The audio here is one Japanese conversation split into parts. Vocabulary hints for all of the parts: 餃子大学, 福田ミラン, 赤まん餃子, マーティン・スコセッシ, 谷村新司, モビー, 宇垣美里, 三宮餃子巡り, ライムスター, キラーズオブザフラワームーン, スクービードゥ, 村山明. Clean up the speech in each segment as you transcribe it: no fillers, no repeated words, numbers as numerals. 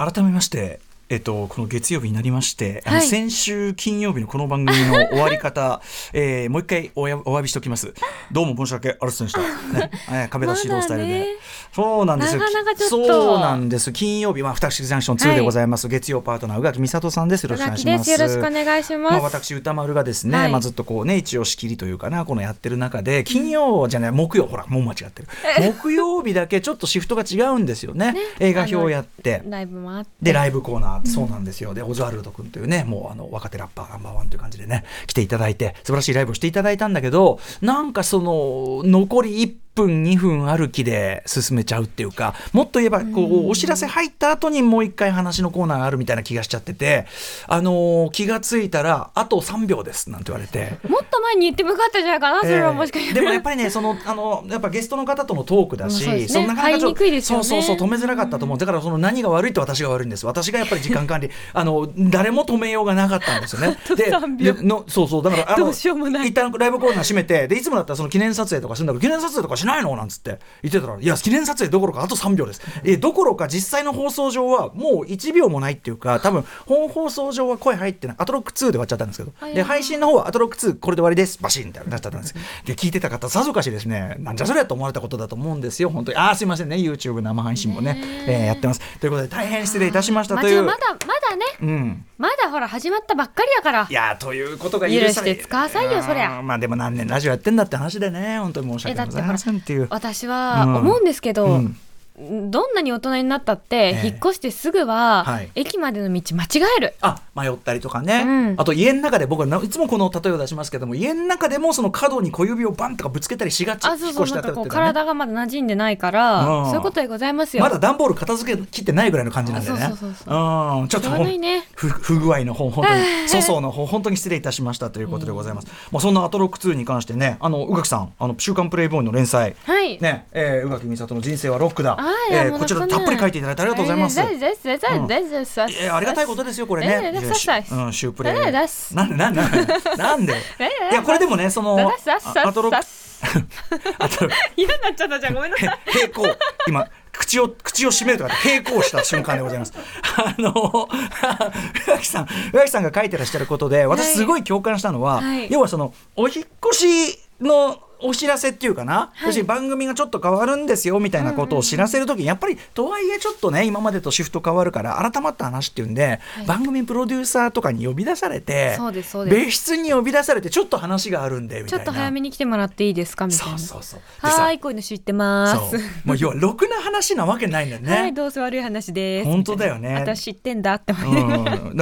改めまして、この月曜日になりまして、はい、先週金曜日のこの番組の終わり方、もう一回お詫びしておきます。どうも申し訳ありませんでした、ね、壁田指導スタイルで、まだね、そうなんですよ。なかなかちょっとそうなんです。金曜日、アフターシックスジャンクション2でございます、はい、月曜パートナー宇垣美里さんです。よろしくお願いします。よろしくお願いします。私歌丸がですね、はい、ずっとこうね一応仕切りというかなこのやってる中で金曜じゃない木曜ほらもう間違ってる木曜日だけちょっとシフトが違うんですよね。映画表やってライブもあってでライブコーナー、そうなんですよ。でオズワルド君というねもう若手ラッパーナンバーワンという感じでね来ていただいて素晴らしいライブをしていただいたんだけど、なんかその残り1分2分歩きで進めちゃうっていうか、もっと言えばこうお知らせ入った後にもう一回話のコーナーがあるみたいな気がしちゃってて、気がついたらあと3秒ですなんて言われてもっと前に言ってもよかったんじゃないかな。それはもしかして、でもやっぱりねやっぱゲストの方とのトークだし、そんな感じにくいですよね。そう止めづらかったと思う。だからその何が悪いって私が悪いんです。私がやっぱり時間管理誰も止めようがなかったんですよね。でのそうだからどうしようもない一旦ライブコーナー閉めて、でいつもだったらその記念撮影とかするんだけど記念撮影とかしないのなんつって言ってたら、いや記念撮影どころかあと3秒ですどころか実際の放送上はもう1秒もないっていうか、多分本放送上は声入ってないアトロック2で終わっちゃったんですけど、で配信の方はアトロック2これで終わりですバシンってなっちゃったんですで聞いてた方さぞかしですねなんじゃそれと思われたことだと思うんですよ。本当にすいませんね。 YouTube 生配信もねやってますということで大変失礼いたしましたという。まだね、うん、まだほら始まったばっかりだから。いやということが許して使わさいよそりゃ。まあでも何年ラジオやってんだって話でね本当に申し訳ございませんっていう。私は思うんですけど、どんなに大人になったって、引っ越してすぐは、駅までの道間違える。迷ったりとかね、あと家の中で僕はいつもこの例えを出しますけども、家の中でもその角に小指をバンとかぶつけたりしがち。体がまだ馴染んでないから、そういうことでございますよ。まだ段ボール片付け切ってないぐらいの感じなんだよね。ちょっと不具合の方本当に粗相の方本当に失礼いたしましたということでございます。そんなアトロック2に関してね、宇垣さん週刊プレイボーイの連載、ね、宇垣美里の人生はロックだ。こちらたっぷり書いていただいてありがとうございます。ありがたいことですよこれね。シュープレイなんでいやこれでもねそのアトロ嫌になっちゃったじゃんごめんなさい。平行今口を閉めるとか並行した瞬間でございます宇垣さんが書いてらっしゃることで私すごい共感したのは、要はそのお引っ越しのお知らせっていうかな、番組がちょっと変わるんですよみたいなことを知らせるときに、やっぱりとはいえちょっとね今までとシフト変わるから改まった話っていうんで、番組プロデューサーとかに呼び出されて別室に呼び出されてちょっと話があるんでみたいな、ちょっと早めに来てもらっていいですかみたいな、はいこういうの知ってますもう要はろくな話なわけないんだよねはいどうせ悪い話です。本当だよね。私知ってんだってだ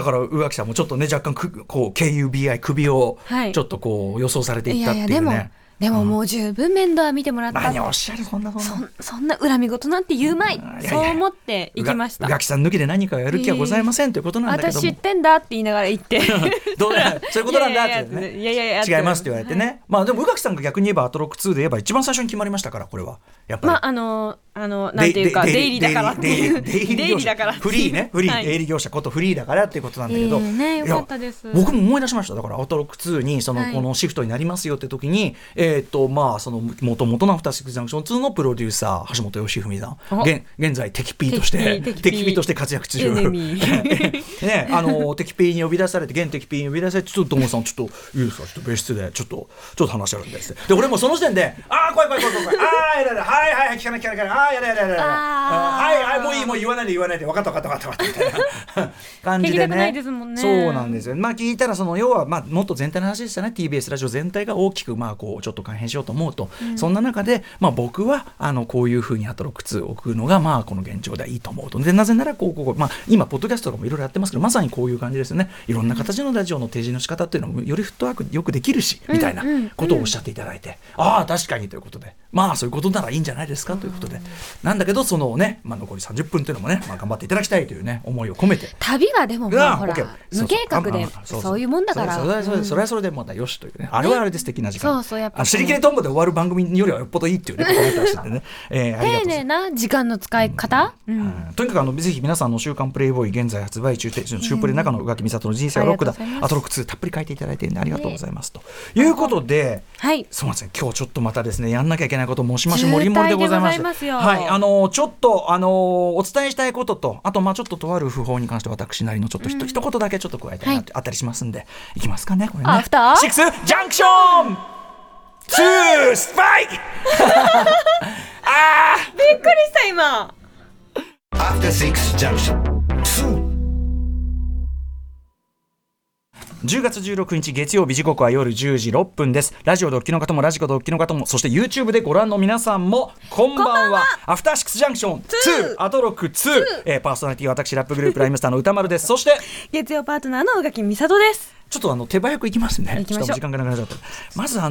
から宇垣さんもちょっとね若干こう KUBI 首をちょっとこう予想されていったっていうね。でももう十分面倒は見てもらった、何をおっしゃるそんな恨み事なんて言うまい、そう思っていきました。宇垣さん抜きで何かやる気はございませんということなんだけども、私知ってんだって言いながら言ってどうだそういうことなんだってね、違いますって言われてね、まあでも宇垣さんが逆に言えばアトロック2で言えば一番最初に決まりましたから、これはやっぱりなんていうか出入りだからフリーねフリー出入り業者ことフリーだからっていうことなんだけど、よかったです。僕も思い出しました。だからアトロック2にこのシフトになりますよって時にその元々のアフターシックスジャンクション2のプロデューサー橋本良文さん現在敵 P として活躍中ね敵 P に呼び出されて現敵 P に呼び出されてちょっと友さんちょっといいですかちょっと別室でちょっと話あるんですで俺もその時点で怖いあはい聞かない聞かないはいもう言わないで分かったみたいな感じでね。そうなんですよ。聞いたら要はもっと全体の話でしたね。 TBS ラジオ全体が大きくちょっと改変しようと思うと、そんな中で、僕はこういう風にアトロック2を置くのがこの現状ではいいと思うと。でなぜなら今ポッドキャストとかもいろいろやってますけど、まさにこういう感じですよね。いろんな形のラジオの提示の仕方っていうのもよりフットワークよくできるしみたいなことをおっしゃっていただいて、ああ確かにということで、そういうことならいいんじゃないですかということで、なんだけどね、残り30分というのもね、頑張っていただきたいというね思いを込めて。旅はでもほら無計画でそういうもんだから、それはそれでまたよしというね、あれはあれで素敵な時間。尻切れトンボで終わる番組よりはよっぽどいいっていうね丁寧な時間の使い方、とにかくぜひ皆さんの週刊プレイボーイ現在発売中で、週プレイ中の宇垣美里の人生はロックだ、アトロック2たっぷり書いていただいてありがとうございますということで、そうなんですね。今日ちょっとまたですねやんなきゃいけないこともしもりもりでございまして、ょう。はい、ちょっと、お伝えしたいことと、あと、まあちょっととある訃報に関して私なりのちょっと一言だけちょっと加えたいなってあったりしますんで、いきますかねこれね。アフターシックスジャンクション2スパイクあーびっくりした今。アフターシックスジャンクション10月16日月曜日、時刻は夜10時6分です。ラジオドッキの方もラジコドッキの方も、そして YouTube でご覧の皆さんもこんばんは。アフターシックスジャンクション2アトロック2、パーソナリティは私ラップグループライムスターの歌丸です。そして月曜パートナーの宇垣美里です。ちょっと手早くいきますね。しかも時間がなくなっちゃった。まずい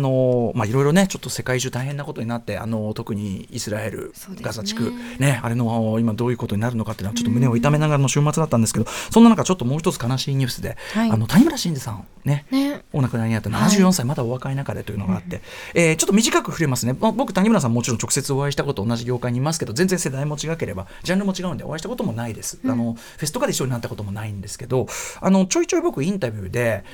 ろいろね、ちょっと世界中大変なことになって、特にイスラエル、ガザ地区、ね、あれの今どういうことになるのかっていうのはちょっと胸を痛めながらの週末だったんですけど、そんな中ちょっともう一つ悲しいニュースで、はい、谷村新司さん、ね、お亡くなりになった74歳、はい、まだお若い中でというのがあって、ちょっと短く触れますね。僕谷村さんもちろん直接お会いしたこと、同じ業界にいますけど全然世代も違ければジャンルも違うんでお会いしたこともないです、うん、フェスとかで一緒になったこともないんですけど、ちょいちょい僕インタビューで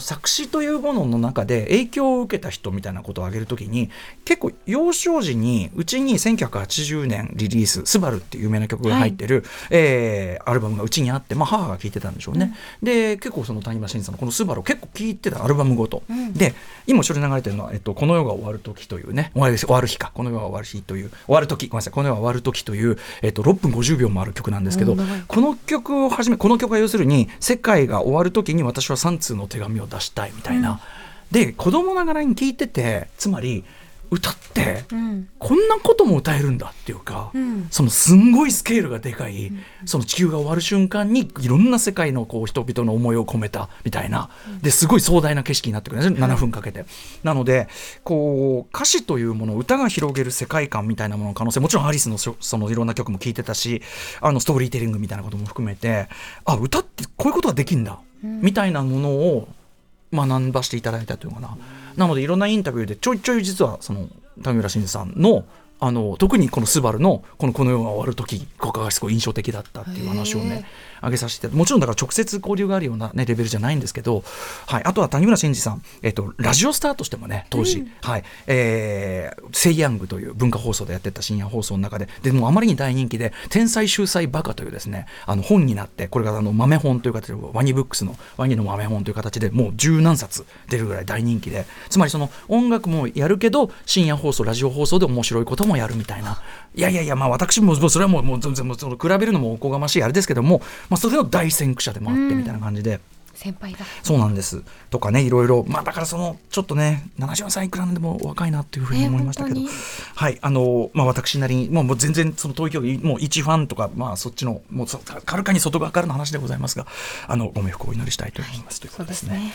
作詞というものの中で影響を受けた人みたいなことを挙げるときに、結構幼少時にうちに1980年リリース、スバルっていう有名な曲が入ってる、はい、アルバムがうちにあって、まあ、母が聴いてたんでしょうね、うん、で結構その谷村新司さんのこのスバルを結構聴いてた、アルバムごと、うん、で今後ろに流れてるのは、この世が終わる時というね、終わる日か、この世が終わる日という、終わる時、ごめんなさい、この世が終わる時という、6分50秒もある曲なんですけど、この曲をはじめ、この曲が要するに世界が終わる時に私は3通の手紙を出したいみたいな、うん、で子供ながらに聞いてて、つまり歌って、うん、こんなことも歌えるんだっていうか、うん、そのすんごいスケールがでかい、うん、その地球が終わる瞬間にいろんな世界のこう人々の思いを込めたみたいな、うん、ですごい壮大な景色になってくるんです、7分かけて、うん、なのでこう歌詞というもの、歌が広げる世界観みたいなものの可能性、もちろんアリスのそのいろんな曲も聴いてたし、ストーリーテリングみたいなことも含めて、あ、歌ってこういうことができるんだみたいなものを学ばせていただいたというかな、なのでいろんなインタビューでちょいちょい実はその谷村新司さんの特にこのスバルのこの世が終わる時とかがすごい印象的だったっていう話をね、挙げさせて、もちろんだから直接交流があるような、ね、レベルじゃないんですけど、はい、あとは谷村新司さん、ラジオスターとしてもね当時、うん、はい、セイヤングという文化放送でやってた深夜放送の中で、でもあまりに大人気で天才秀才バカというですね、本になって、これが豆本という形で、ワニブックスのワニの豆本という形でもう十何冊出るぐらい大人気で、つまりその音楽もやるけど深夜放送、ラジオ放送で面白いこともやるみたいな、いやいやいや、まあ私もそれはもう全然比べるのもおこがましいあれですけども、まあ、それの大先駆者でもあってみたいな感じで、うん、先輩だそうなんですとかね、いろいろ、まあ、だからそのちょっとね74歳いくらなんでも若いなというふうに思いましたけど、はい、まあ、私なりにもう全然その東京もう一ファンとか、まあ、そっちのもう軽かに外側からの話でございますが、ご冥福をお祈りしたいと思います、はい、ということですね。そうですね。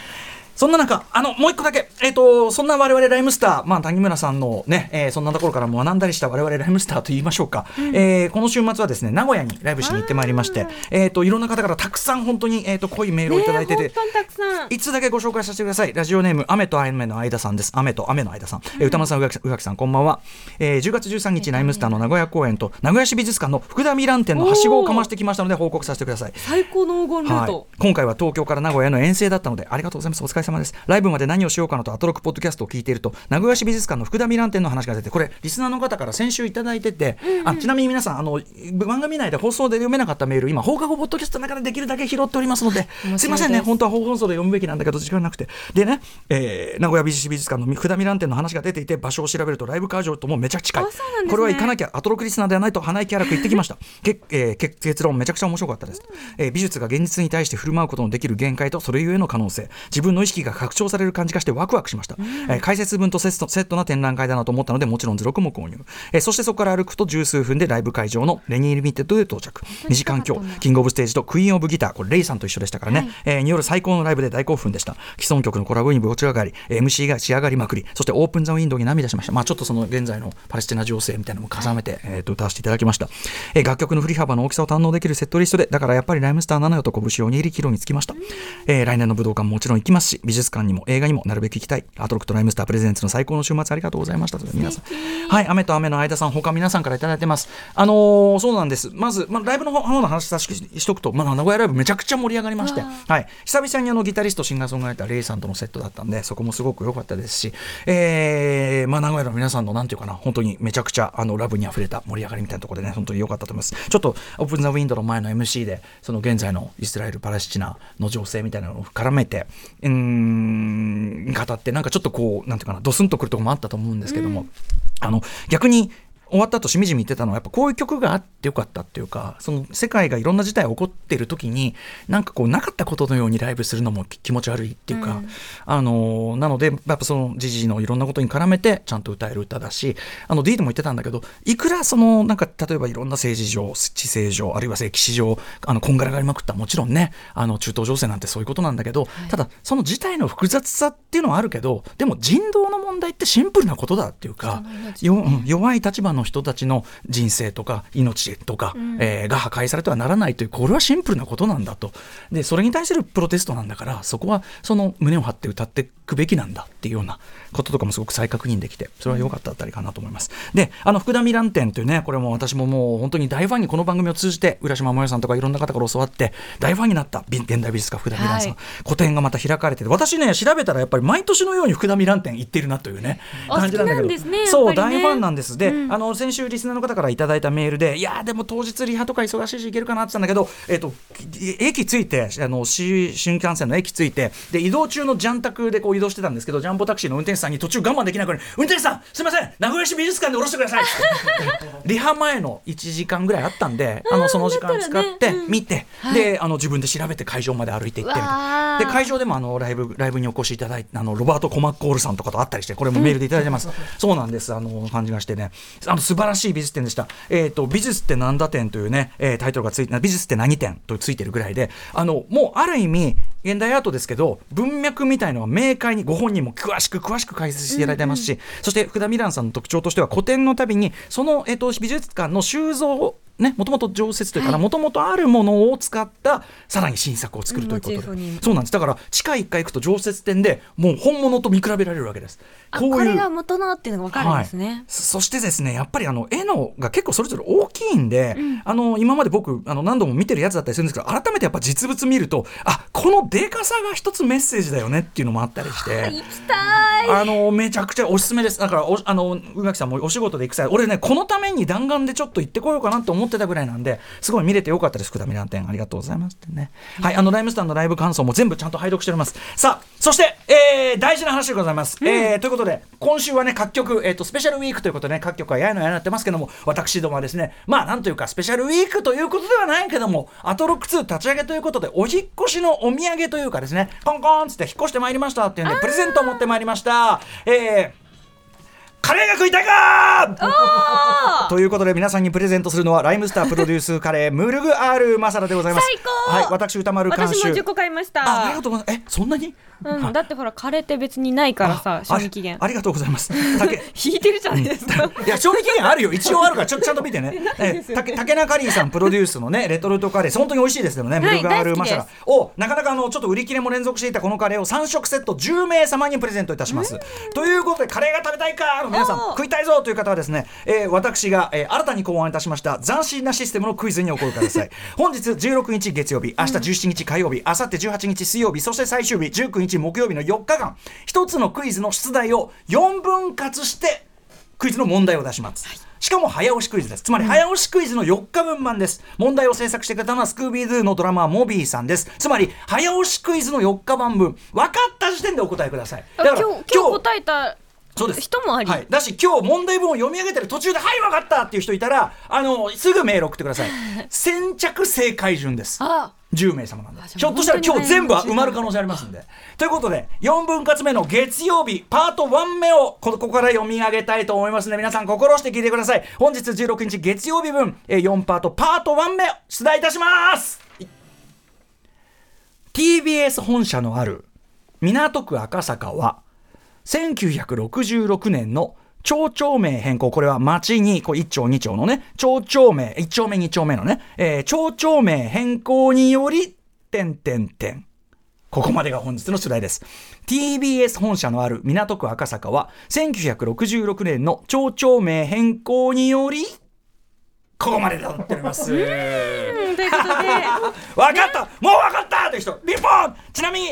そんな中、もう一個だけ、そんな我々ライムスター、まあ、谷村さんのね、そんなところからも学んだりした我々ライムスターと言いましょうか、うん、この週末はですね、名古屋にライブしに行ってまいりまして、いろんな方からたくさん本当に、濃いメールをいただいてて、いつだけご紹介させてください。ラジオネーム、雨と雨の間さんです。雨と雨の間さん、歌丸さん、宇垣さん、こんばんは。10月13日、ライムスターの名古屋公演と名古屋市美術館の福田ミラン展のはしごをかましてきましたので報告させてください。最高の黄金ルート、はい、今回は東京から名古屋の遠征だったのでありがとうございます。お疲れ様です。ライブまで何をしようかなとアトロックポッドキャストを聞いていると、名古屋市美術館の福田ミラン展の話が出て、これリスナーの方から先週いただいてて、うんうん、あ、ちなみに皆さん、番組内で放送で読めなかったメール、今放課後ポッドキャストの中でできるだけ拾っておりますので、すいませんね、本当は放送で読むべきなんだけど時間なくて、でね、名古屋市美術館の福田ミラン展の話が出ていて、場所を調べるとライブ会場ともめちゃ近い、ね、これは行かなきゃ、アトロックリスナーではないと鼻息荒く言ってきました結論めちゃくちゃ面白かったです、美術が現実に対して振る舞うことのできる限界とそれゆえの可能性、自分の意識が拡張される感じがしてワクワクしました、うん、解説文とセットな展覧会だなと思ったので、もちろん図録も購入、そしてそこから歩くと十数分でライブ会場のレニーリミテッドで到着。2時間強、キングオブステージとクイーンオブギター、これレイさんと一緒でしたからね、はい、による最高のライブで大興奮でした。既存曲のコラボにぶち上がり、 MC が仕上がりまくり、そしてオープンザウィンドウに涙しました。まあ、ちょっとその現在のパレスチナ情勢みたいなのも重ねて、歌わせていただきました。楽曲の振り幅の大きさを堪能できるセットリストで、だからやっぱりライムスターなのよと拳を握り、岐路につきました。来年の武道館ももちろん行きますし、美術館にも映画にもなるべく行きたい。アトロクとライムスタープレゼンツの最高の週末ありがとうございました。皆さん、はい、雨と雨の間さん、他皆さんからいただいてます。そうなんです。まず、ライブの方の話さしとくと、名古屋ライブめちゃくちゃ盛り上がりまして、はい、久々にギタリストシンガーソングライターレイさんとのセットだったんで、そこもすごく良かったですし、名古屋の皆さんのなんていうかな、本当にめちゃくちゃラブにあふれた盛り上がりみたいなところでね、本当に良かったと思います。ちょっとオープンザウィンドの前の MC でその現在のイスラエルパレスチナの情勢みたいなのを絡めて語って、なんかちょっとこうなんていうかな、ドスンとくるところもあったと思うんですけども、逆に終わった後しみじみ言ってたのは、やっぱこういう曲があってよかったっていうか、その世界がいろんな事態起こっている時になんかこうなかったことのようにライブするのも気持ち悪いっていうか、なのでやっぱそのジジのいろんなことに絡めてちゃんと歌える歌だし、D でも言ってたんだけど、いくらそのなんか例えばいろんな政治上、地政上、あるいは歴史上こんがらがりまくった、もちろんね、中東情勢なんてそういうことなんだけど、はい、ただその事態の複雑さっていうのはあるけど、でも人道の問題ってシンプルなことだっていうか、弱い立場の人たちの人生とか命とか、が破壊されてはならないという、これはシンプルなことなんだと。でそれに対するプロテストなんだから、そこはその胸を張って歌っていくべきなんだっていうようなこととかもすごく再確認できて、それは良かったあたりかなと思います。で福田ミラン展というね、これも私ももう本当に大ファンに、この番組を通じて浦島真世さんとかいろんな方から教わって大ファンになった現代美術家福田ミランさん、個展がまた開かれてて、私ね調べたらやっぱり毎年のように福田ミラン展行ってるなというね感じなんだけど、ね、そう、ね、大ファンなんです。で、先週リスナーの方からいただいたメールで、いやでも当日リハとか忙しいしいけるかなって言ったんだけど、駅着いて、新幹線の駅着いて、で移動中のジャン宅でこう移動してたんですけど、ジャンボタクシーの運転手さんに途中我慢できなくて、運転手さんすいません、名古屋市美術館で降ろしてくださいってリハ前の1時間ぐらいあったんで、その時間使って見て、で自分で調べて会場まで歩いて行ってみたいで、会場でもライブにお越しいただいて、ロバート・コマッコールさんとかと会ったりして、これもメールでいただいてます。そうなんです。感じがしてね、素晴らしい美術展でした。美術ってなんだ展というね、タイトルがついて、美術って何展とついてるぐらいで、もうある意味現代アートですけど、文脈みたいのは明快にご本人も詳しく解説していただいてますし、そして福田ミランさんの特徴としては、個展のたびにその、美術館の収蔵をね、もともと常設というかな、もともとあるものを使ったさらに新作を作るということで、そうなんです。だから地下1階行くと常設展でもう本物と見比べられるわけです。これが元のっていうのが分かるんですね、はい、そしてですね、やっぱり絵のが結構それぞれ大きいんで、今まで僕何度も見てるやつだったりするんですけど、改めてやっぱ実物見ると、あ、このでかさが一つメッセージだよねっていうのもあったりして、行きたい。めちゃくちゃおすすめです。だから宇垣さんもお仕事で行く際、俺ねこのために弾丸でちょっと行ってこようかなと思ってたぐらいなんで、すごい見れてよかったです。福田ミラン展ありがとうございますってね、はい、ライムスターのライブ感想も全部ちゃんと拝読しております。さあ、そして、大事な話でございます、ということで今週はね各局、スペシャルウィークということで、ね、各局はやいのやいなってますけども、私どもはですね、まあなんというかスペシャルウィークということではないけども、アトロック2立ち上げということで、お引っ越しのお土産というかですね、コンコンつって引っ越してまいりましたっていうんで、プレゼントを持ってまいりました。カレーが食いたいかということで、皆さんにプレゼントするのはライムスタープロデュースカレームルグアールマサラでございます。最高、はい、私歌丸監修、私も10個買いました。ありがとうございます。そんなに、だってほらカレーって別にないからさ、賞味期限。ありがとうございます引いてるじゃないですかいや賞味期限あるよ、一応あるから、ちゃんと見てね竹中カリーさんプロデュースのねレトルトカレー、本当に美味しいですけどね、ムルグアールマサラをなかなかちょっと売り切れも連続していたこのカレーを3食セット10名様にプレゼントいたします。ということで、カレーが食べたいか皆さん食いたいぞという方はですね、私が、新たに考案いたしました斬新なシステムのクイズにお答えください本日16日月曜日、明日17日火曜日、明後日18日水曜日、そして最終日19日木曜日の4日間、一つのクイズの出題を4分割してクイズの問題を出します、はい、しかも早押しクイズです。つまり早押しクイズの4日分版です。問題を制作してくれたのはスクービードゥのドラマーモビーさんです。つまり早押しクイズの4日版分、分かった時点でお答えください。だから今日答えたそうです。人もあり、はい、だし今日問題文を読み上げてる途中ではい分かったっていう人いたらすぐメール送ってください先着正解順です。10名様なんで、ひょっとしたら今日全部埋まる可能性ありますんで、ということで4分割目の月曜日パート1目をここから読み上げたいと思いますので、皆さん心して聞いてください。本日16日月曜日分4パートパート1目出題いたします。 TBS 本社のある港区赤坂は1966年の町長名変更、これは町にこう1町2町のね町長名1町目2町目のね、町長名変更によりここまでが本日の取材です。 TBS 本社のある港区赤坂は1966年の町長名変更によりここまでだとっております。ということで分かった、もう分かったという人リポート。ちなみに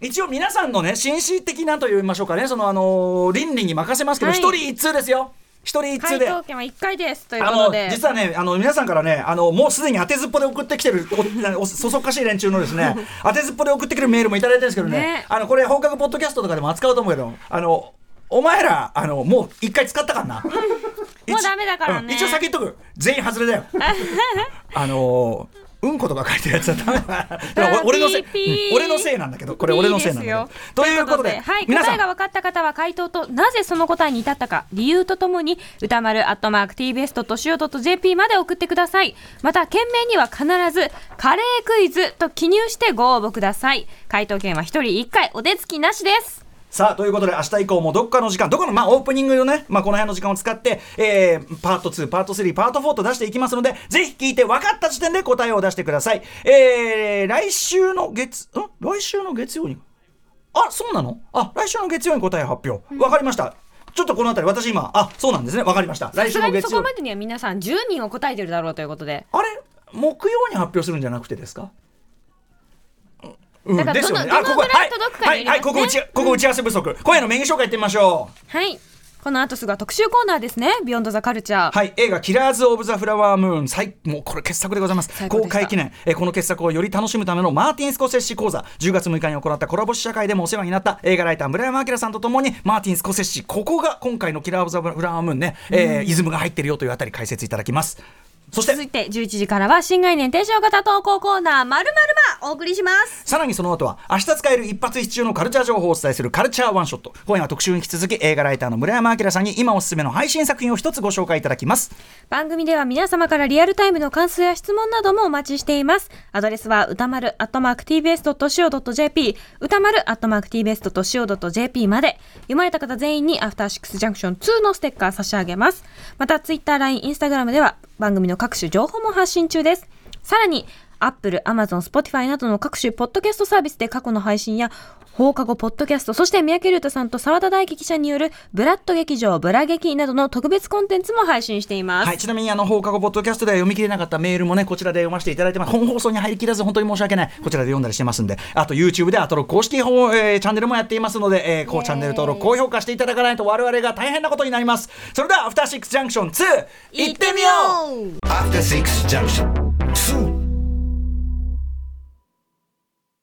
一応皆さんのね紳士的なと言いましょうかね、その倫理に任せますけど、はい、一人一通ですよ。一人一通で回答権は1回ですということで、実はね皆さんからねもうすでに当てずっぽで送ってきてるそそっかしい連中のですね当てずっぽで送ってくるメールもいただいてるんですけど ねこれ放課後ポッドキャストとかでも扱うと思うけど、お前らもう1回使ったからなもうダメだからね、一応先言っとく、全員外れだようんことか書いてるやつはダメだ俺のせいなんだけど、これ俺のせいなんだけど。ということで、はい、答えが分かった方は回答となぜその答えに至ったか理由とともに歌丸@tbs.co.jp まで送ってください。また件名には必ずカレークイズと記入してご応募ください。回答権は1人1回お手つきなしです。さあということで明日以降もどこかの時間どこのオープニングのね、この辺の時間を使って、パート2パート3パート4と出していきますので、ぜひ聞いて分かった時点で答えを出してください。来週の月曜にそうなの、来週の月曜に答え発表、分かりました。ちょっとこのあたり私今そうなんですね、分かりました。来週の月曜、そこまでには皆さん10人を答えてるだろうということで、あれ木曜に発表するんじゃなくてですか。だからどのぐらい届くかによりますね。はい、ここ打ち合わせ不足。今夜のメニュー紹介いってみましょう。はい。この後すぐは特集コーナーですね。ビヨンドザカルチャー。はい、映画キラーズオブザフラワームーン、もうこれ傑作でございます。公開記念。この傑作をより楽しむためのマーティン・スコセッシ講座。10月6日に行ったコラボ試写会でもお世話になった映画ライター村山明さんとともにマーティン・スコセッシ、ここが今回のキラーオブザフラワームーンね、イズムが入ってるよというあたり解説いただきます。そして続いて11時からは新概念提唱型投稿コーナー〇〇まお送りします。さらにその後は明日使える一発必中のカルチャー情報をお伝えするカルチャーワンショット。今夜は特集に引き続き映画ライターの村山明さんに今おすすめの配信作品を一つご紹介いただきます。番組では皆様からリアルタイムの感想や質問などもお待ちしています。アドレスは歌丸@tbs.co.jp 歌丸@tbs.co.jp まで。読まれた方全員にアフターシックスジャンクション2のステッカー差し上げます。またツイッター、LINE、Instagram では番組の各種情報も発信中です。さらに Apple、Amazon、Spotify などの各種ポッドキャストサービスで過去の配信や放課後ポッドキャスト、そして三宅龍太さんと澤田大樹記者によるブラッド劇場、ブラ劇などの特別コンテンツも配信しています。はい、ちなみに放課後ポッドキャストでは読み切れなかったメールもね、こちらで読ませていただいてます。本放送に入りきらず本当に申し訳ない、こちらで読んだりしてますんで。あと YouTube でアトロ公式チャンネルもやっていますので、高チャンネル登録、高評価していただかないと我々が大変なことになります。それではアフターシックスジャンクション2行ってみよう。アフターシックスジャンクション